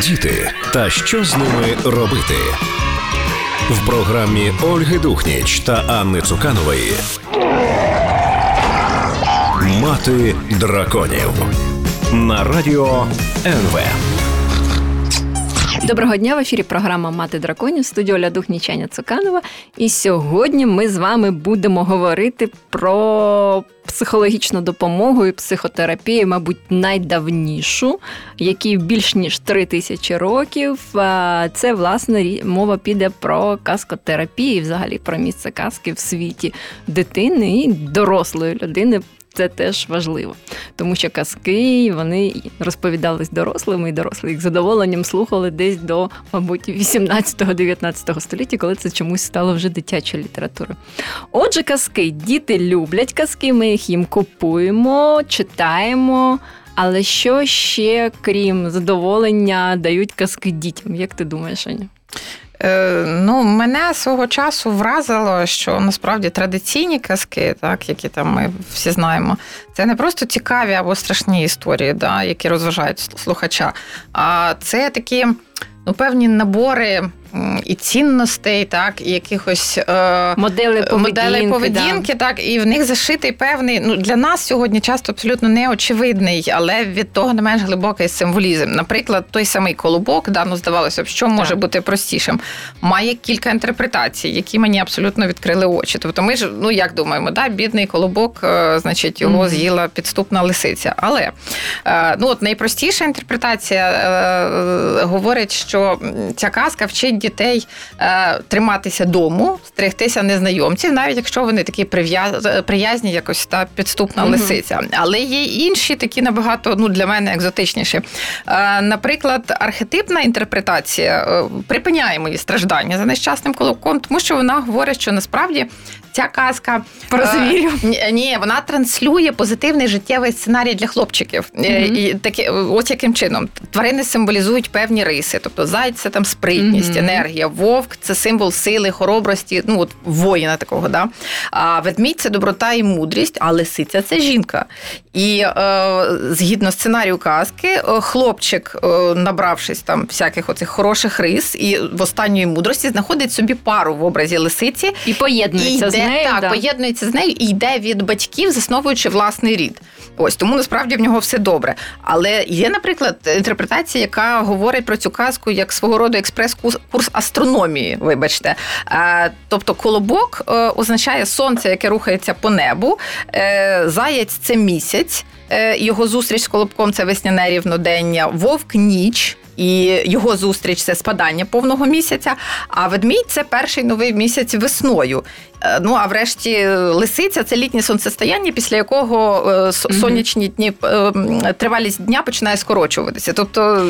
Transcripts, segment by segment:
Діти та що з ними робити? В програмі Ольги Духніч та Анни Цуканової «Мати драконів» на радіо НВ. Доброго дня, в ефірі програма «Мати драконів», студія Оля Духніч, Аня Цуканова. І сьогодні ми з вами будемо говорити про психологічну допомогу і психотерапію, мабуть, найдавнішу, якій більш ніж 3000 років. Це, власне, мова піде про казкотерапію і взагалі про місце казки в світі дитини і дорослої людини. Це теж важливо, тому що казки, вони розповідались дорослими, і дорослі їх з задоволенням слухали десь до, мабуть, 18-19 століття, коли це чомусь стало вже дитячою літературою. Отже, казки. Діти люблять казки, ми їх їм купуємо, читаємо. Але що ще, крім задоволення, дають казки дітям? Як ти думаєш, Аня? Мене свого часу вразило, що насправді традиційні казки, так, які там ми всі знаємо, це не просто цікаві або страшні історії, да, які розважають слухача, а це такі певні набори і цінностей, так, і якихось моделей поведінки, да. Так, і в них зашитий певний, для нас сьогодні часто абсолютно неочевидний, але від того не менш глибокий символізм. Наприклад, той самий колобок, да, здавалося б, що може бути простішим, має кілька інтерпретацій, які мені абсолютно відкрили очі. Тобто ми ж, як думаємо, да, бідний колобок, значить, його з'їла підступна лисиця. Але, найпростіша інтерпретація говорить, що ця казка вчить дітей триматися дому, стерегтися незнайомців, навіть якщо вони такі приязні якось та підступна лисиця. Але є інші такі набагато, для мене екзотичніші. Наприклад, архетипна інтерпретація припиняє мої страждання за нещасним колобком, тому що вона говорить, що насправді ця казка про звірів. Ні, вона транслює позитивний життєвий сценарій для хлопчиків. І такі, ось яким чином. Тварини символізують певні риси. Тобто зайць – це там спритність, енергія. Вовк – це символ сили, хоробрості, воїна такого, да? А ведмідь – це доброта і мудрість, а лисиця – це жінка. І згідно сценарію казки, хлопчик, набравшись там всяких оцих хороших рис і в останньої мудрості, знаходить собі пару в образі лисиці. І поєднується з нею. Поєднується з нею і йде від батьків, засновуючи власний рід. Ось, тому насправді в нього все добре. Але є, наприклад, інтерпретація, яка говорить про цю казку як свого роду експрес-курс астрономії, вибачте. Тобто колобок означає сонце, яке рухається по небу, заєць – це місяць, його зустріч з колобком – це весняне рівнодення, вовк – ніч. І його зустріч – це спадання повного місяця, а ведмідь – це перший новий місяць весною. А врешті лисиця – це літнє сонцестояння, після якого сонячні дні, тривалість дня починає скорочуватися. Тобто...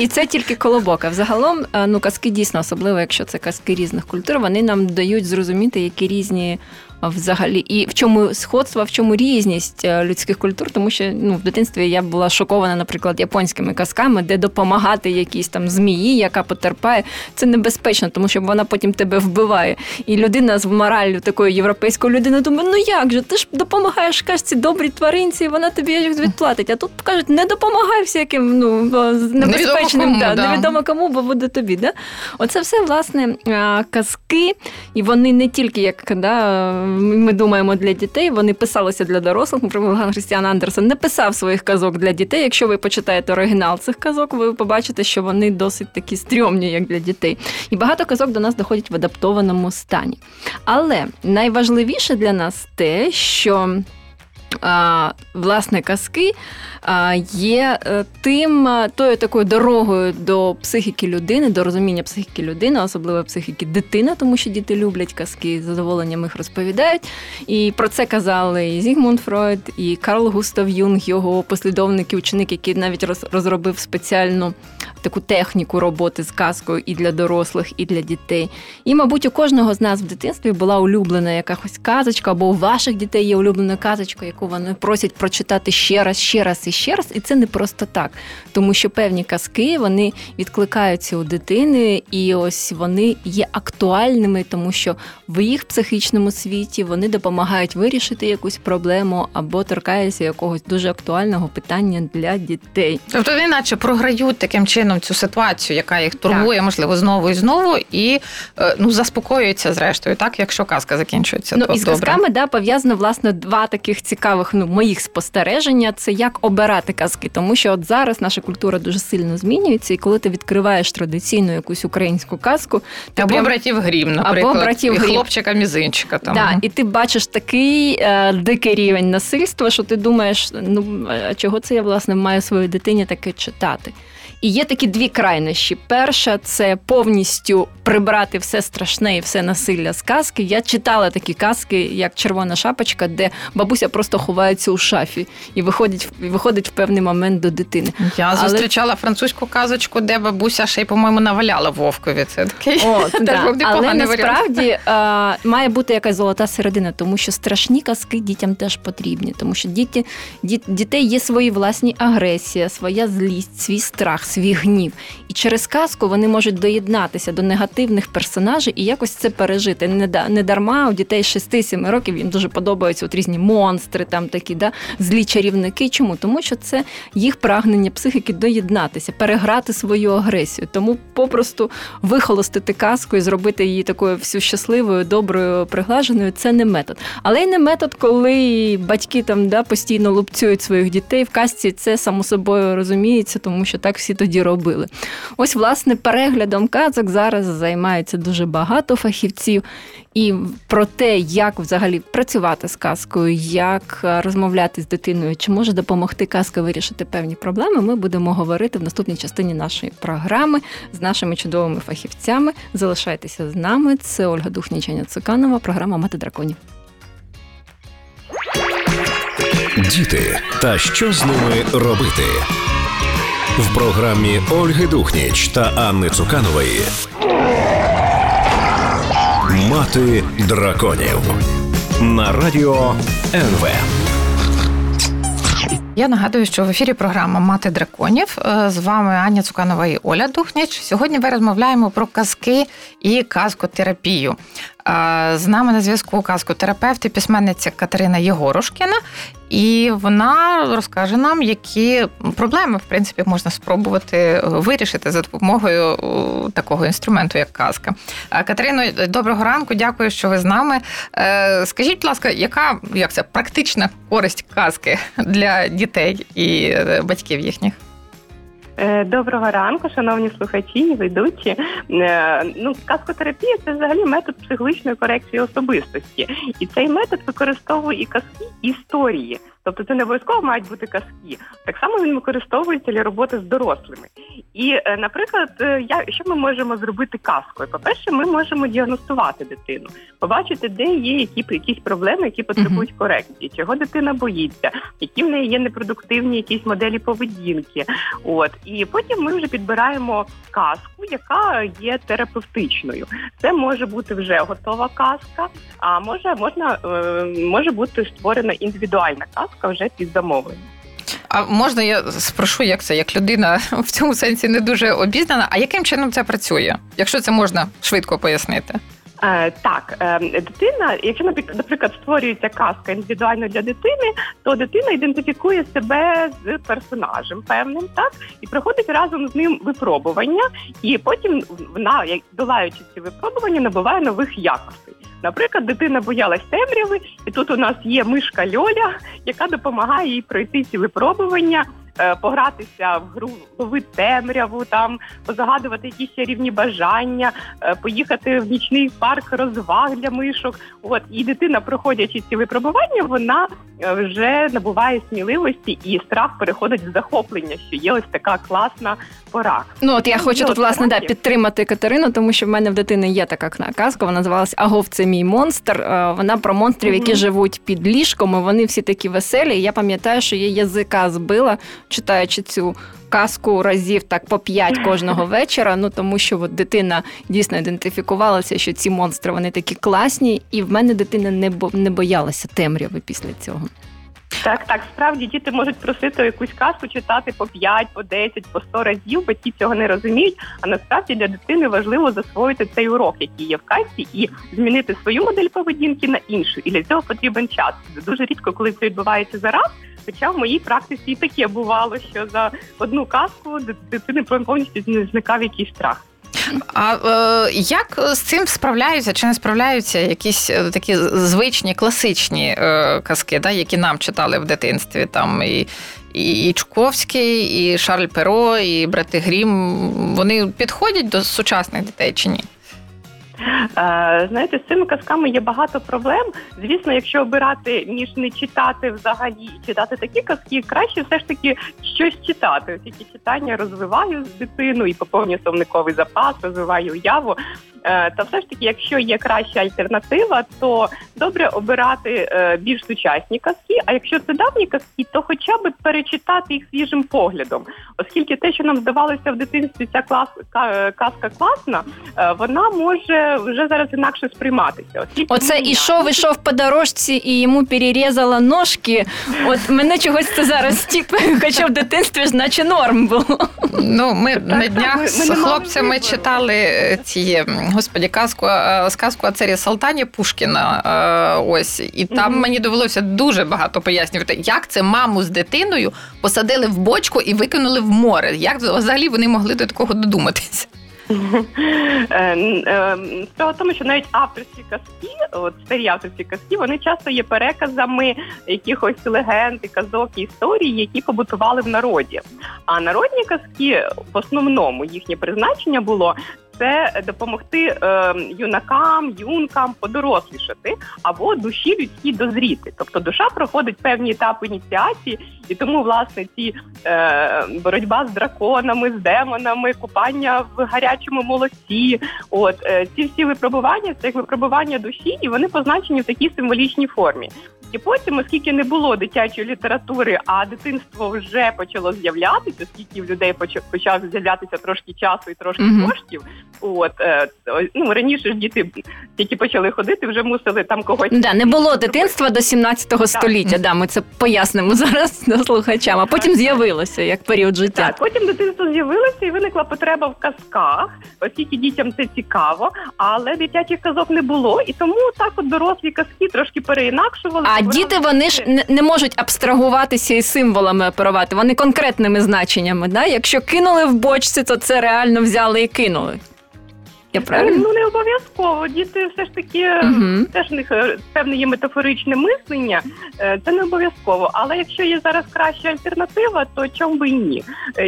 І це тільки колобок. А взагалом, казки дійсно, особливо якщо це казки різних культур, вони нам дають зрозуміти, які різні взагалі. І в чому сходство, в чому різність людських культур, тому що в дитинстві я була шокована, наприклад, японськими казками, де допомагати якійсь там змії, яка потерпає, це небезпечно, тому що вона потім тебе вбиває. І людина з мораллю такої європейської людини думає, як же, ти ж допомагаєш казці добрій тваринці, і вона тобі відплатить. А тут кажуть, не допомагай всяким небезпечним, невідомо кому, бо буде тобі. Да? Оце все, власне, казки, і вони не тільки, ми думаємо, для дітей, вони писалися для дорослих. Наприклад, Крістіан Андерсен не писав своїх казок для дітей. Якщо ви почитаєте оригінал цих казок, ви побачите, що вони досить такі стрьомні, як для дітей. І багато казок до нас доходять в адаптованому стані. Але найважливіше для нас те, що власне казки є тою такою дорогою до психіки людини, до розуміння психіки людини, особливо психіки дитини, тому що діти люблять казки, з задоволенням їх розповідають. І про це казали і Зігмунд Фройд, і Карл Густав Юнг, його послідовник і ученик, який навіть розробив спеціальну таку техніку роботи з казкою і для дорослих, і для дітей. І, мабуть, у кожного з нас в дитинстві була улюблена якась казочка, або у ваших дітей є улюблена казочка, літературку, вони просять прочитати ще раз. І це не просто так. Тому що певні казки, вони відкликаються у дитини, і ось вони є актуальними, тому що в їх психічному світі вони допомагають вирішити якусь проблему або торкаються якогось дуже актуального питання для дітей. Тобто вони наче програють таким чином цю ситуацію, яка їх турбує, так, можливо, знову, і заспокоюються зрештою, так, якщо казка закінчується. Ну, то і з казками, да, пов'язано, власне, два таких цікавих, моїх спостереження, це як обирати казки, тому що от зараз наша культура дуже сильно змінюється, і коли ти відкриваєш традиційну якусь українську казку, ти або Братів Грімм, наприклад, або Братів Грімм, і Хлопчика-мізинчика там. Да, і ти бачиш такий дикий рівень насильства, що ти думаєш, чого це я, власне, маю своїй дитині таке читати? І є такі дві крайнощі. Перша – це повністю прибрати все страшне і все насилля з казки. Я читала такі казки, як «Червона шапочка», де бабуся просто ховається у шафі і виходить в певний момент до дитини. Але зустрічала французьку казочку, де бабуся ще й, по-моєму, наваляла вовкові. Це такий поганий варіант. Але насправді має бути якась золота середина, тому що страшні казки дітям теж потрібні. Тому що дітей є свої власні агресія, своя злість, свій страх, свій гнів. І через казку вони можуть доєднатися до негативних персонажів і якось це пережити. Не дарма у дітей 6-7 років їм дуже подобаються от різні монстри, там такі, да, злі чарівники. Чому? Тому що це їх прагнення психіки доєднатися, переграти свою агресію. Тому попросту вихолостити казку і зробити її такою всю щасливою, доброю, приглаженою – це не метод. Але й не метод, коли батьки там, да, постійно лупцюють своїх дітей. В казці це само собою розуміється, тому що так всі тоді робили. Ось, власне, переглядом казок зараз займається дуже багато фахівців. І про те, як взагалі працювати з казкою, як розмовляти з дитиною, чи може допомогти казка вирішити певні проблеми, ми будемо говорити в наступній частині нашої програми з нашими чудовими фахівцями. Залишайтеся з нами. Це Ольга Духніч, Анна Цуканова, програма «Мати драконів». Діти та що з ними робити? В програмі Ольги Духніч та Анни Цуканової «Мати драконів» на радіо НВ. Я нагадую, що в ефірі програма «Мати драконів». З вами Аня Цуканова і Оля Духніч. Сьогодні ми розмовляємо про казки і казкотерапію. З нами на зв'язку казкотерапевт і письменниця Катерина Єгорушкіна. І вона розкаже нам, які проблеми, в принципі, можна спробувати вирішити за допомогою такого інструменту, як казка. Катерино, доброго ранку, дякую, що ви з нами. Скажіть, будь ласка, яка, як це, практична користь казки для дітей і батьків їхніх? Доброго ранку, шановні слухачі і ведучі. Казкотерапія – це взагалі метод психологічної корекції особистості. І цей метод використовує і казки, і історії. Тобто це не обов'язково мають бути казки. Так само він використовується для роботи з дорослими. І, наприклад, що ми можемо зробити казкою? По-перше, ми можемо діагностувати дитину, побачити, де є якісь проблеми, які потребують корекції, чого дитина боїться, які в неї є непродуктивні якісь моделі поведінки. І потім ми вже підбираємо казку, яка є терапевтичною. Це може бути вже готова казка, а може бути створена індивідуальна казка вже під замовлення. А можна я спрошу, як це, як людина в цьому сенсі не дуже обізнана, а яким чином це працює, якщо це можна швидко пояснити? Так, дитина, якщо, наприклад, створюється казка індивідуально для дитини, то дитина ідентифікує себе з персонажем певним, так, і проходить разом з ним випробування, і потім вона, долаючи ці випробування, набуває нових якостей. Наприклад, дитина боялась темряви, і тут у нас є мишка Льоля, яка допомагає їй пройти ці випробування, погратися в гру «Лови темряву», там, позагадувати якісь чарівні бажання, поїхати в нічний парк розваг для мишок. І дитина, проходячи ці випробування, вона вже набуває сміливості, і страх переходить в захоплення, що є ось така класна пора. Я хочу тут, власне, підтримати Катерину, тому що в мене в дитини є така казка, вона називалась «Агов, це мій монстр». Вона про монстрів, які живуть під ліжком, і вони всі такі веселі. Я пам'ятаю, що її язика збила, читаючи цю казку разів так по 5 кожного вечора, тому що дитина дійсно ідентифікувалася, що ці монстри, вони такі класні, і в мене дитина не боялася темряви після цього. Так, справді діти можуть просити якусь казку читати по 5, по 10, по 100 разів, батьки цього не розуміють, а насправді для дитини важливо засвоїти цей урок, який є в казці, і змінити свою модель поведінки на іншу, і для цього потрібен час. Дуже рідко, коли це відбувається зараз, хоча в моїй практиці і таке бувало, що за одну казку дитини повністю зникав якийсь страх. А як з цим справляються чи не справляються якісь такі звичні, класичні казки, да, які нам читали в дитинстві? Там і Чуковський, і Шарль Перо, і Брати Грімм. Вони підходять до сучасних дітей чи ні? Знаєте, з цими казками є багато проблем. Звісно, якщо обирати, ніж не читати взагалі, читати такі казки, краще все ж таки щось читати. Тільки читання розвиваю з дитину і поповнюю словниковий запас, розвиваю уяву. Та все ж таки, якщо є краща альтернатива, то добре обирати більш сучасні казки, а якщо це давні казки, то хоча б перечитати їх свіжим поглядом. Оскільки те, що нам здавалося в дитинстві, ця казка класна, вона може вже зараз інакше сприйматися. Оце ішов по дорожці і йому перерізало ножки. От мене чогось це зараз стіпає, хоча в дитинстві ж наче норм було. Ну, ми на днях з хлопцями читали ці... Господи, казку Ацері Салтані Пушкіна, ось. І там мені довелося дуже багато пояснювати, як це маму з дитиною посадили в бочку і викинули в море. Як взагалі вони могли до такого додуматися? Справа в тому, що навіть авторські казки, от старі авторські казки, вони часто є переказами якихось легенд, казок і історій, які побутували в народі. А народні казки, в основному їхнє призначення було це допомогти юнакам, юнкам подорослішати або душі людській дозріти. Тобто душа проходить певні етапи ініціації, і тому, власне, ці боротьба з драконами, з демонами, купання в гарячому молоці, ці всі випробування, це як випробування душі, і вони позначені в такій символічній формі. І потім, оскільки не було дитячої літератури, а дитинство вже почало з'являтися, оскільки в людей почав з'являтися трошки часу і трошки коштів, раніше ж діти тільки почали ходити, вже мусили там когось... Да, не було дитинства до 17 століття, да, ми це пояснимо зараз слухачам, а потім з'явилося як період життя. Так, потім дитинство з'явилося і виникла потреба в казках, оскільки дітям це цікаво, але дитячих казок не було, і тому так от дорослі казки трошки переінакшували. А діти, вони ж не можуть абстрагуватися і символами оперувати, вони конкретними значеннями, да? Якщо кинули в бочці, то це реально взяли і кинули. Правильно? Ну, не обов'язково. Діти все ж таки, теж в них певне є метафоричне мислення, це не обов'язково. Але якщо є зараз краща альтернатива, то чому би і ні?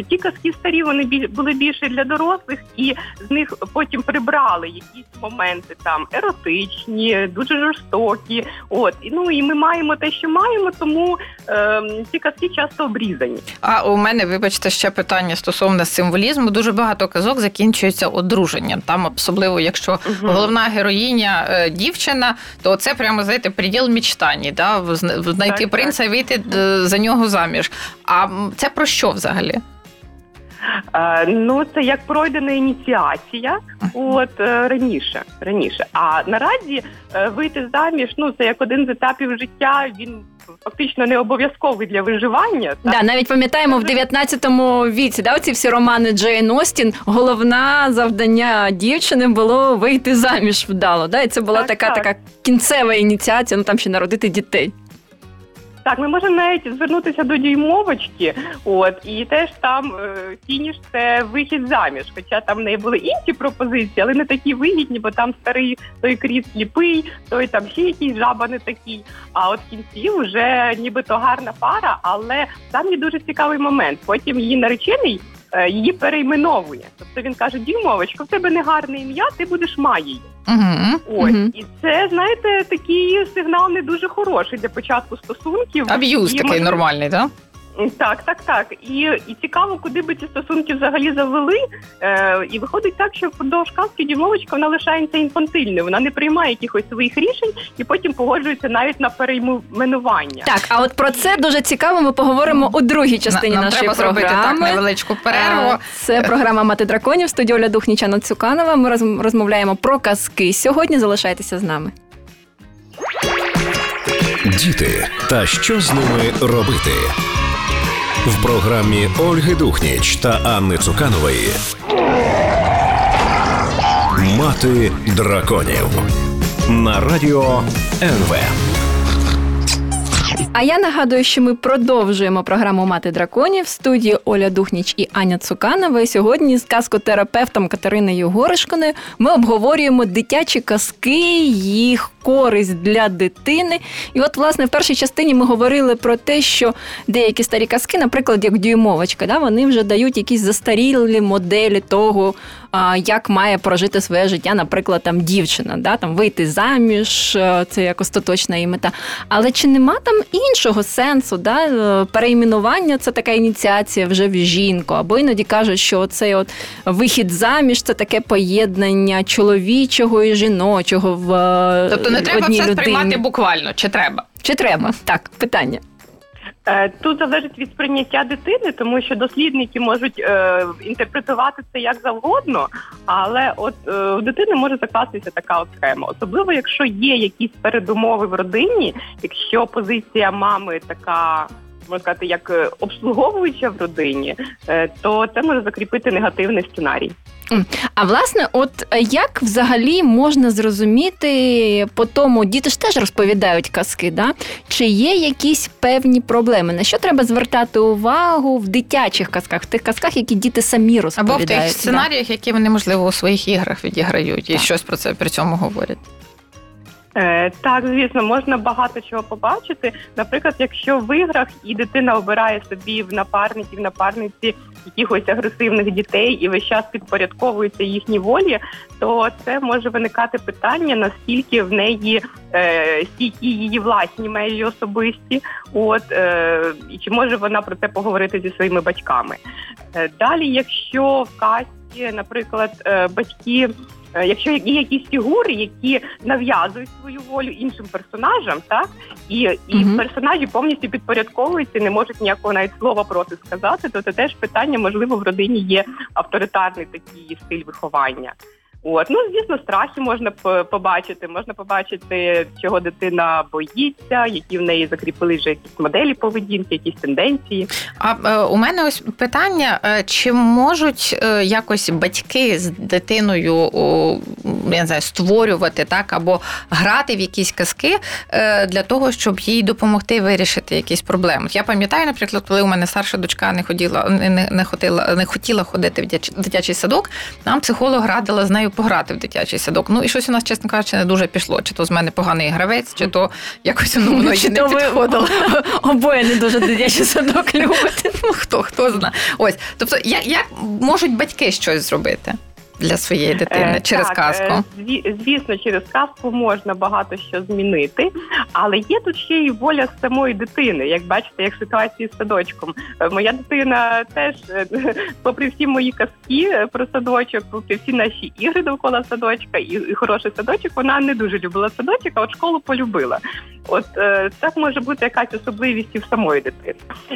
Ті казки старі, вони були більше для дорослих, і з них потім прибрали якісь моменти там еротичні, дуже жорстокі. І ми маємо те, що маємо, тому ці казки часто обрізані. А у мене, вибачте, ще питання стосовно символізму. Дуже багато казок закінчується одруженням. Там особливо, якщо головна героїня дівчина, то це прямо, знаєте, приділ мечтані, да? Знайти принца і вийти за нього заміж. А це про що взагалі? Це як пройдена ініціація раніше. А наразі вийти заміж, це як один з етапів життя, він фактично не обов'язковий для виживання. Так, навіть пам'ятаємо в 19-му віці, оці всі романи Джейн Остін, головне завдання дівчини було вийти заміж вдало, і це була така кінцева ініціація, там ще народити дітей. Так, ми можемо навіть звернутися до дюймовочки, і теж там фініш – це вихід заміж, хоча там в неї були інші пропозиції, але не такі вигідні, бо там старий той кріт сліпий, той там ще якийсь жаба не такий, а от в кінці вже нібито гарна пара, але там є дуже цікавий момент, потім її наречений її перейменовує. Тобто він каже: дюймовочка, в тебе не гарне ім'я, ти будеш Маєю. І це, знаєте, такий сигнал не дуже хороший для початку стосунків. Аб'юз такий нормальний, так? Так. І цікаво, куди би ці стосунки взагалі завели. І виходить так, що впродовж казки дюймовочка, вона лишається інфантильною. Вона не приймає якихось своїх рішень і потім погоджується навіть на перейменування. Так, а от про це дуже цікаво ми поговоримо у другій частині нашої програми. Нам треба зробити невеличку перерву. Це програма «Мати драконів», студія Оля Духніч, Анна Цуканова. Ми розмовляємо про казки сьогодні. Залишайтеся з нами. Діти та що з ними робити? В програмі Ольги Духніч та Анни Цуканової «Мати драконів» на радіо НВ. А я нагадую, що ми продовжуємо програму «Мати драконів» в студії Оля Духніч і Аня Цуканова. І сьогодні з казкотерапевтом Катериною Єгорушкіною ми обговорюємо дитячі казки, їх користь для дитини. І от, власне, в першій частині ми говорили про те, що деякі старі казки, наприклад, як «Дюймовочка», вони вже дають якісь застарілі моделі того, як має прожити своє життя, наприклад, там дівчина, там вийти заміж, це як остаточна її мета. Але чи нема там іншого сенсу, перейменування – це така ініціація вже в жінку, або іноді кажуть, що цей от вихід заміж – це таке поєднання чоловічого і жіночого в одній людині. Тобто не треба все сприймати буквально, чи треба? Чи треба, так, питання. Тут залежить від сприйняття дитини, тому що дослідники можуть інтерпретувати це як завгодно, але от у дитини може закластися така от схема. Особливо, якщо є якісь передумови в родині, якщо позиція мами така, можна сказати, як обслуговуюча в родині, то це може закріпити негативний сценарій. А власне, от як взагалі можна зрозуміти по тому, діти ж теж розповідають казки, чи є якісь певні проблеми? На що треба звертати увагу в дитячих казках, в тих казках, які діти самі розповідають? Або в тих сценаріях, які вони, можливо, у своїх іграх відіграють і щось про це при цьому говорять? Так, звісно, можна багато чого побачити. Наприклад, якщо в іграх і дитина обирає собі в напарників, напарниці якихось агресивних дітей і весь час підпорядковується їхній волі, то це може виникати питання, наскільки в неї стійкі її власні межі особисті, і чи може вона про це поговорити зі своїми батьками. Далі, якщо в казці, наприклад, батьки... Якщо є якісь фігури, які нав'язують свою волю іншим персонажам, і персонажі повністю підпорядковуються, не можуть ніякого навіть слова проти сказати, то це теж питання, можливо, в родині є авторитарний такий стиль виховання. Звісно, страхи можна побачити. Можна побачити, чого дитина боїться, які в неї закріпились вже якісь моделі поведінки, якісь тенденції. А у мене ось питання, чи можуть якось батьки з дитиною, я не знаю, створювати, або грати в якісь казки для того, щоб їй допомогти вирішити якісь проблеми? Я пам'ятаю, наприклад, коли у мене старша дочка не хотіла ходити в дитячий садок, нам психолог радила з нею пограти в дитячий садок. І щось у нас, чесно кажучи, не дуже пішло. Чи то з мене поганий гравець, чи то якось воно їй не підходило. Обоє не дуже дитячий садок любить. Хто знає. Тобто, як можуть батьки щось зробити для своєї дитини через казку? Звісно, через казку можна багато що змінити, але є тут ще і воля самої дитини. Як бачите, як ситуація з садочком. Моя дитина теж, попри всі мої казки про садочок, попри всі наші ігри довкола садочка і хороший садочок, вона не дуже любила садочок, а школу полюбила. Так може бути якась особливість і в самої дитини.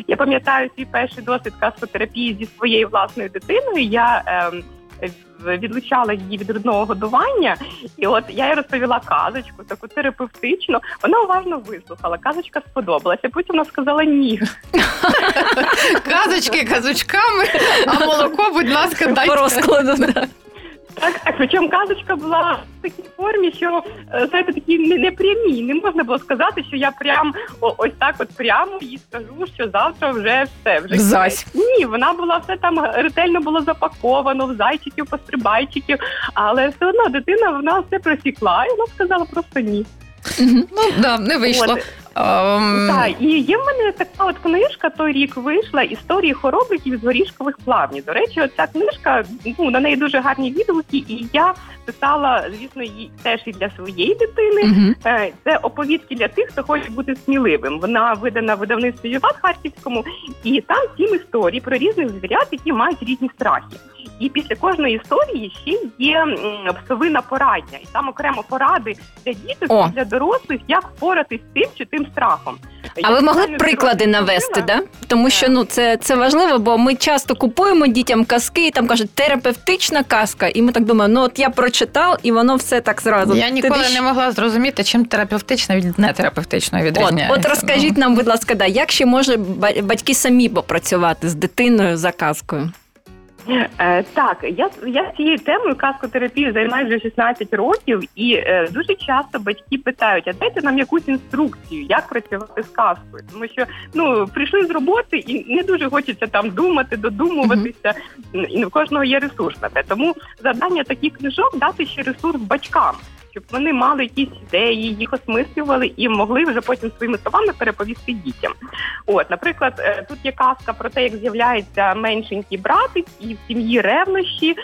Я пам'ятаю свій перший досвід казкотерапії зі своєю власною дитиною. Я відлучала її від грудного годування, і я їй розповіла казочку, таку терапевтичну, вона уважно вислухала, казочка сподобалася, потім вона сказала ні. Казочки казочками, а молоко, будь ласка, дайте. По розкладу, так. Так, причому казочка була в такій формі, що, знаєте, такі непрямі, не можна було сказати, що я прям ось так от прямо їй скажу, що завтра вже все. Взась. Ні, вона була, все там ретельно було запаковано, в зайчиків, пострибайчиків, але все одно дитина, вона все просікла, і вона сказала просто ні. Не вийшло. Так, і є в мене така от книжка, той рік вийшла, «Історії хоробриків з горішкових плавнів». До речі, ця книжка, на неї дуже гарні відгуки, і я писала, звісно, її теж і для своєї дитини. Це оповідки для тих, хто хоче бути сміливим. Вона видана в видавництві «Юва» Харківському, і там 7 історій про різних звірят, які мають різні страхи. І після кожної історії ще є псовина порадня. І там окремо поради для діток і для дорослих, як впоратись з тим чи тим страхом. А ви могли б приклади навести, да? Тому що це важливо, бо ми часто купуємо дітям казки, і там кажуть, терапевтична казка. І ми так думаємо, от я прочитав, і воно все так зразу. Я ніколи не могла зрозуміти, чим терапевтична від нетерапевтичної відрізняється. От розкажіть нам, будь ласка, да, як ще може батьки самі попрацювати з дитиною за казкою? Так, я цією темою казкотерапії займаюся вже 16 років, і дуже часто батьки питають, а дайте нам якусь інструкцію, як працювати з казкою. Тому що, прийшли з роботи і не дуже хочеться там думати, додумуватися, і в кожного є ресурс на те. Тому завдання таких книжок дати ще ресурс батькам, щоб вони мали якісь ідеї, їх осмислювали і могли вже потім своїми словами переповісти дітям. От, наприклад, тут є казка про те, як з'являється меншенький братик, і в сім'ї ревнощі,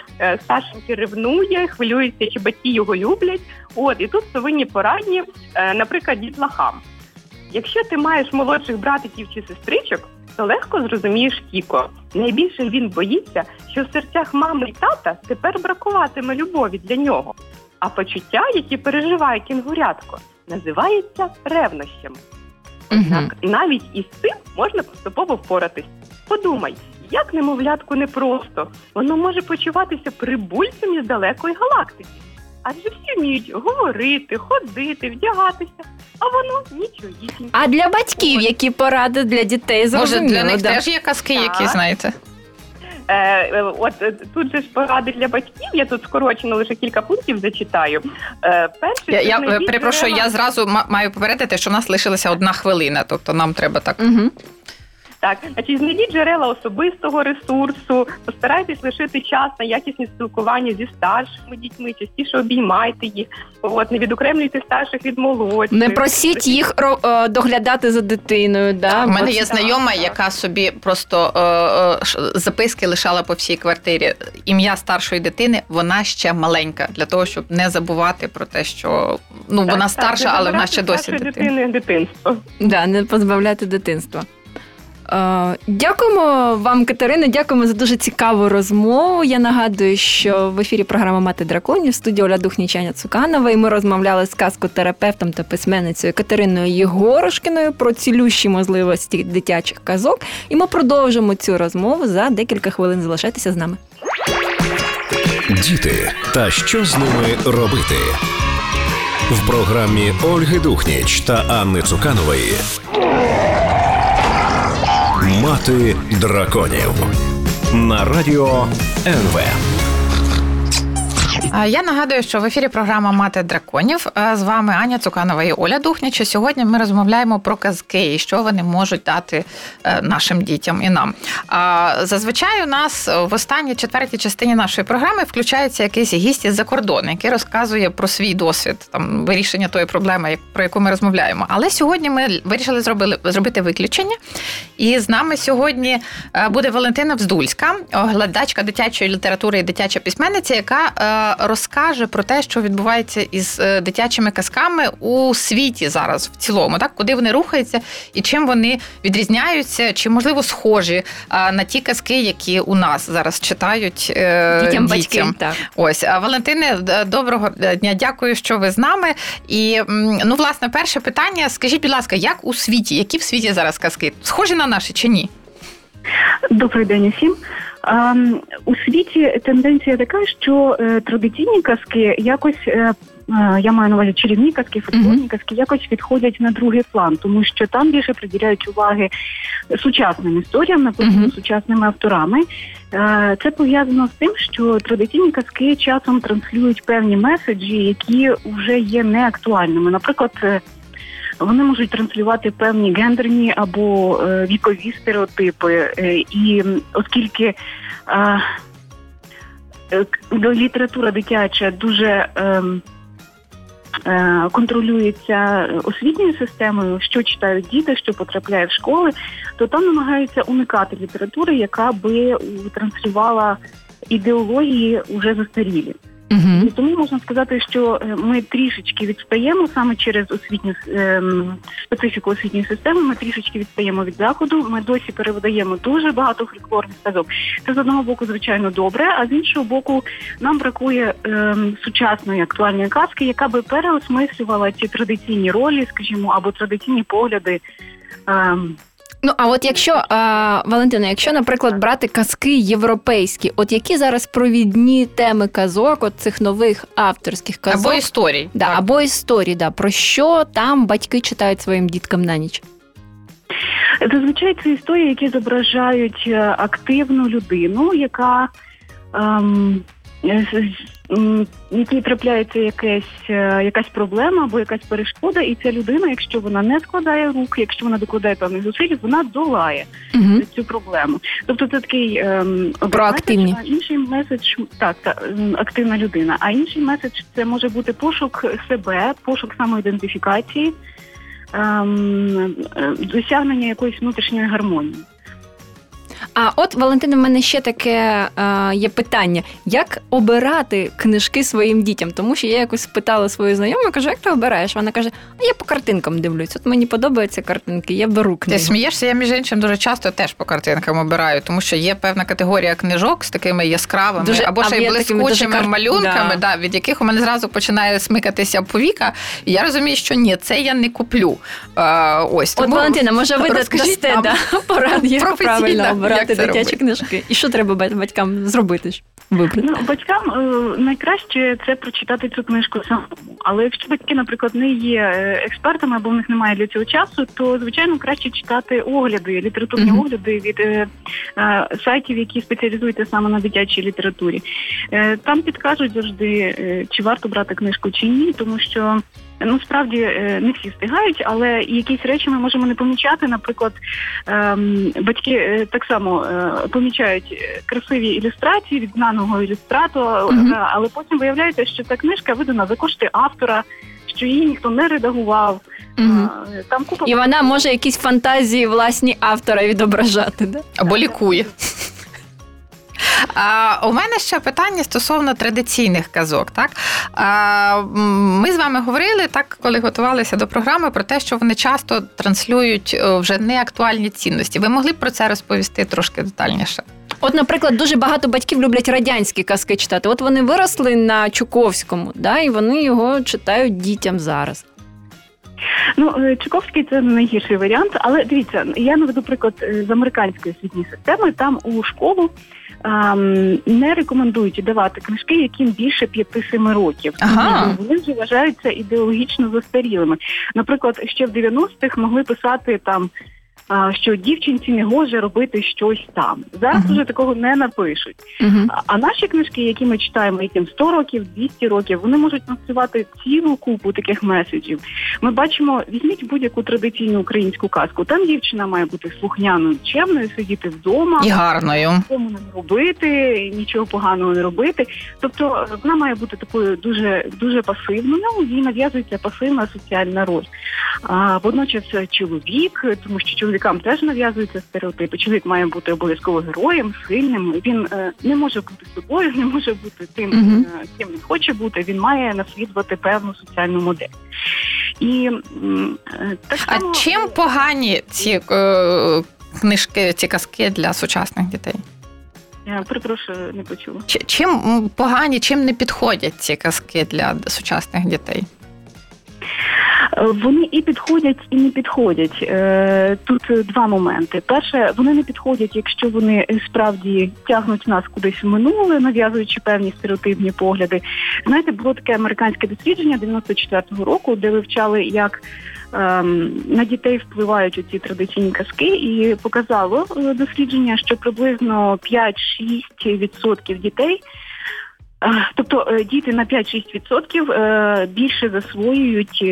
старшенький ревнує, хвилюється, чи батьки його люблять. От, і тут псовинні порадні, наприклад, дітлахам. Якщо ти маєш молодших братиків чи сестричок, то легко зрозумієш Кіко. Найбільше він боїться, що в серцях мами і тата тепер бракуватиме любові для нього. А почуття, які переживає кінгурятко, називається ревнощами. Так, навіть із цим можна поступово впоратись. Подумай, як немовлятку непросто. Воно може почуватися прибульцем із далекої галактики. Адже всі вміють говорити, ходити, вдягатися, а воно нічогісінько. А для батьків які поради для дітей? Зрозуміло, може, для них теж є казки, які знаєте? От тут же ж поради для батьків, я тут скорочено лише кілька пунктів зачитаю. Я перепрошую, я зразу маю попередити, що в нас лишилася одна хвилина, тобто нам треба так... Так, значить, знайдіть джерела особистого ресурсу, постарайтесь лишити час на якісне спілкування зі старшими дітьми, частіше обіймайте їх, от, не відокремлюйте старших від молодших. Не просіть їх доглядати за дитиною. Да? У мене є знайома, яка собі просто записки лишала по всій квартирі. Ім'я старшої дитини, вона ще маленька, для того, щоб не забувати про те, що вона старша, але вона ще досі дитинство. Да, не позбавляти дитинства. Дякуємо вам, Катерина, дякуємо за дуже цікаву розмову. Я нагадую, що в ефірі програма «Мати драконів», студія Оля Духніч, Анна Цуканова, і ми розмовляли з казкотерапевтом та письменницею Катериною Єгорушкіною про цілющі можливості дитячих казок. І ми продовжимо цю розмову за декілька хвилин. Залишайтеся з нами. Діти та що з ними робити? В програмі Ольги Духніч та Анни Цуканової «Мати драконів» на радіо НВ. Я нагадую, що в ефірі програма «Мати драконів». З вами Аня Цуканова і Оля Духніч. Сьогодні ми розмовляємо про казки і що вони можуть дати нашим дітям і нам. Зазвичай у нас в останній четвертій частині нашої програми включається якийсь гість із-за кордону, який розказує про свій досвід, там, вирішення тої проблеми, про яку ми розмовляємо. Але сьогодні ми вирішили зробити виключення. І з нами сьогодні буде Валентина Вздульська, оглядачка дитячої літератури і дитяча письменниця, яка розкаже про те, що відбувається із дитячими казками у світі зараз в цілому, так? Куди вони рухаються і чим вони відрізняються, чи, можливо, схожі на ті казки, які у нас зараз читають дітям. Батькам, так. Ось. Валентине, доброго дня, дякую, що ви з нами. І, власне, перше питання. Скажіть, будь ласка, як у світі, які в світі зараз казки? Схожі на наші чи ні? Добрий день усім. У світі тенденція така, що традиційні казки якось, я маю на увазі чарівні казки, фольклорні казки, якось відходять на другий план, тому що там більше приділяють уваги сучасним історіям, наприклад, сучасними авторами. Це пов'язано з тим, що традиційні казки часом транслюють певні меседжі, які вже є неактуальними. Наприклад, вони можуть транслювати певні гендерні або вікові стереотипи. І оскільки література дитяча дуже контролюється освітньою системою, що читають діти, що потрапляє в школи, то там намагаються уникати літератури, яка би транслювала ідеології уже застарілі. Угу. І тому можна сказати, що ми трішечки відстаємо саме через освітню специфіку освітньої системи, ми трішечки відстаємо від заходу, ми досі переводаємо дуже багато фольклорних сказок. Це, з одного боку, звичайно, добре, а з іншого боку, нам бракує сучасної актуальної казки, яка би переосмислювала ці традиційні ролі, скажімо, або традиційні погляди. Ну, а от якщо, Валентина, якщо, наприклад, брати казки європейські, от які зараз провідні теми казок, от цих нових авторських казок? Або історій. Да, або історій, да. Про що там батьки читають своїм діткам на ніч? Зазвичай це історії, які зображають активну людину, яка... якій трапляється якась проблема або якась перешкода, і ця людина, якщо вона не складає рук, якщо вона докладає певних зусиль, вона долає цю проблему. Тобто це такий проактивний меседж, інший меседж, активна людина. А інший меседж – це може бути пошук себе, пошук самоідентифікації, досягнення якоїсь внутрішньої гармонії. А от, Валентина, в мене ще таке є питання. Як обирати книжки своїм дітям? Тому що я якось питала свою знайому, кажу, як ти обираєш? Вона каже, я по картинкам дивлюсь, от мені подобаються картинки, я беру книгу. Ти смієшся, я, між іншим, дуже часто теж по картинкам обираю, тому що є певна категорія книжок з такими яскравими, дуже, або ще й блискучими малюнками, від яких у мене зразу починає смикатися повіка, і я розумію, що ні, це я не куплю. Тому, Валентина, може ви дасте порад, як правильно обирати дитячі книжки. І що треба батькам зробити? Батькам найкраще це прочитати цю книжку самому. Але якщо батьки, наприклад, не є експертами, або в них немає для цього часу, то, звичайно, краще читати огляди, літературні огляди від сайтів, які спеціалізуються саме на дитячій літературі. Там підкажуть завжди, чи варто брати книжку, чи ні, тому що справді, не всі встигають, але якісь речі ми можемо не помічати. Наприклад, батьки так само помічають красиві ілюстрації від знаного ілюстратора, але потім виявляється, що ця книжка видана за кошти автора, що її ніхто не редагував. Там купа... І вона може якісь фантазії власні автора відображати, да? Або лікує. У мене ще питання стосовно традиційних казок. Так? Ми з вами говорили, коли готувалися до програми, про те, що вони часто транслюють вже неактуальні цінності. Ви могли б про це розповісти трошки детальніше? От, наприклад, дуже багато батьків люблять радянські казки читати. От вони виросли на Чуковському, і вони його читають дітям зараз. Чуковський – це не найгірший варіант, але дивіться, я наведу приклад з американської освітньої системи, там у школу не рекомендують давати книжки, яким більше 5-7 років. Вони вже вважаються ідеологічно застарілими. Наприклад, ще в 90-х могли писати там, що дівчинці не гоже робити щось там. Зараз вже такого не напишуть. А наші книжки, які ми читаємо, яким 100 років, 200 років, вони можуть транслювати цілу купу таких меседжів. Ми бачимо, візьміть будь-яку традиційну українську казку. Там дівчина має бути слухняною, чемною, сидіти вдома. І гарною. Нічого не робити, нічого поганого не робити. Тобто вона має бути такою дуже, дуже пасивною. Їй нав'язується пасивна соціальна роль. А водночас чоловік, тому що чоловікам теж нав'язуються стереотипи. Чоловік має бути обов'язково героєм, сильним. Він не може бути собою, не може бути тим, ким він хоче бути. Він має наслідувати певну соціальну модель. І так само... А чим погані ці книжки, ці казки для сучасних дітей? Я перепрошую, не почула. Чим погані, чим не підходять ці казки для сучасних дітей? Вони і підходять, і не підходять. Тут два моменти. Перше, вони не підходять, якщо вони справді тягнуть нас кудись в минуле, нав'язуючи певні стереотипні погляди. Знаєте, було таке американське дослідження 94-го року, де вивчали, як на дітей впливають ці традиційні казки, і показало дослідження, що приблизно 5-6% дітей, тобто діти на 5-6% більше засвоюють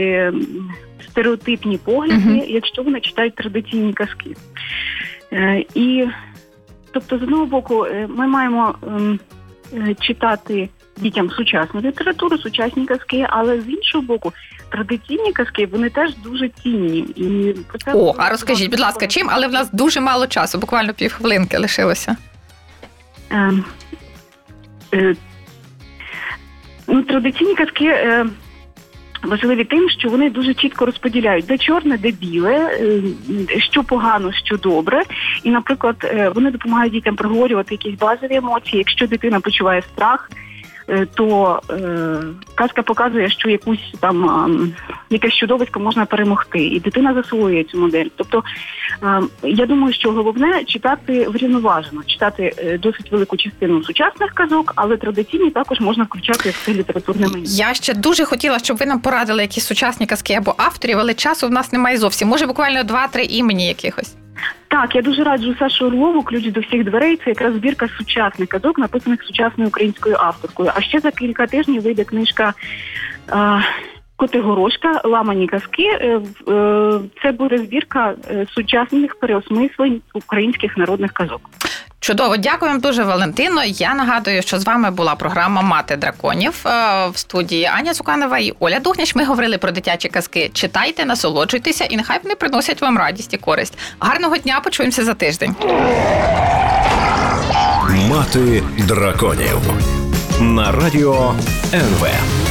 стереотипні погляди, якщо вони читають традиційні казки. І, тобто, з одного боку, ми маємо читати дітям сучасну літературу, сучасні казки, але з іншого боку, традиційні казки, вони теж дуже цінні. І це а розкажіть, будь ласка, чим? Але в нас дуже мало часу, буквально півхвилинки лишилося. Ну, традиційні казки важливі тим, що вони дуже чітко розподіляють, де чорне, де біле, що погано, що добре. І, наприклад, вони допомагають дітям проговорювати якісь базові емоції. Якщо дитина почуває страх, то казка показує, що якусь там якесь чудовисько можна перемогти, і дитина засвоює цю модель. Тобто, я думаю, що головне читати врівноважено, читати досить велику частину сучасних казок, але традиційні також можна включати в це літературне меню. Я ще дуже хотіла, щоб ви нам порадили якісь сучасні казки або авторів, але часу в нас немає зовсім. Може, буквально 2-3 імені якихось? Так, я дуже раджу Сашу Орлову «Ключ до всіх дверей». Це якраз збірка сучасних казок, написаних сучасною українською авторкою. А ще за кілька тижнів вийде книжка «Коти горошка. Ламані казки». Це буде збірка сучасних переосмислень українських народних казок. Чудово. Дякуємо дуже, Валентино. Я нагадую, що з вами була програма «Мати драконів». В студії Аня Цуканова і Оля Духніч. Ми говорили про дитячі казки. Читайте, насолоджуйтеся і нехай вони приносять вам радість і користь. Гарного дня, почуємося за тиждень. «Мати драконів» на радіо НВ.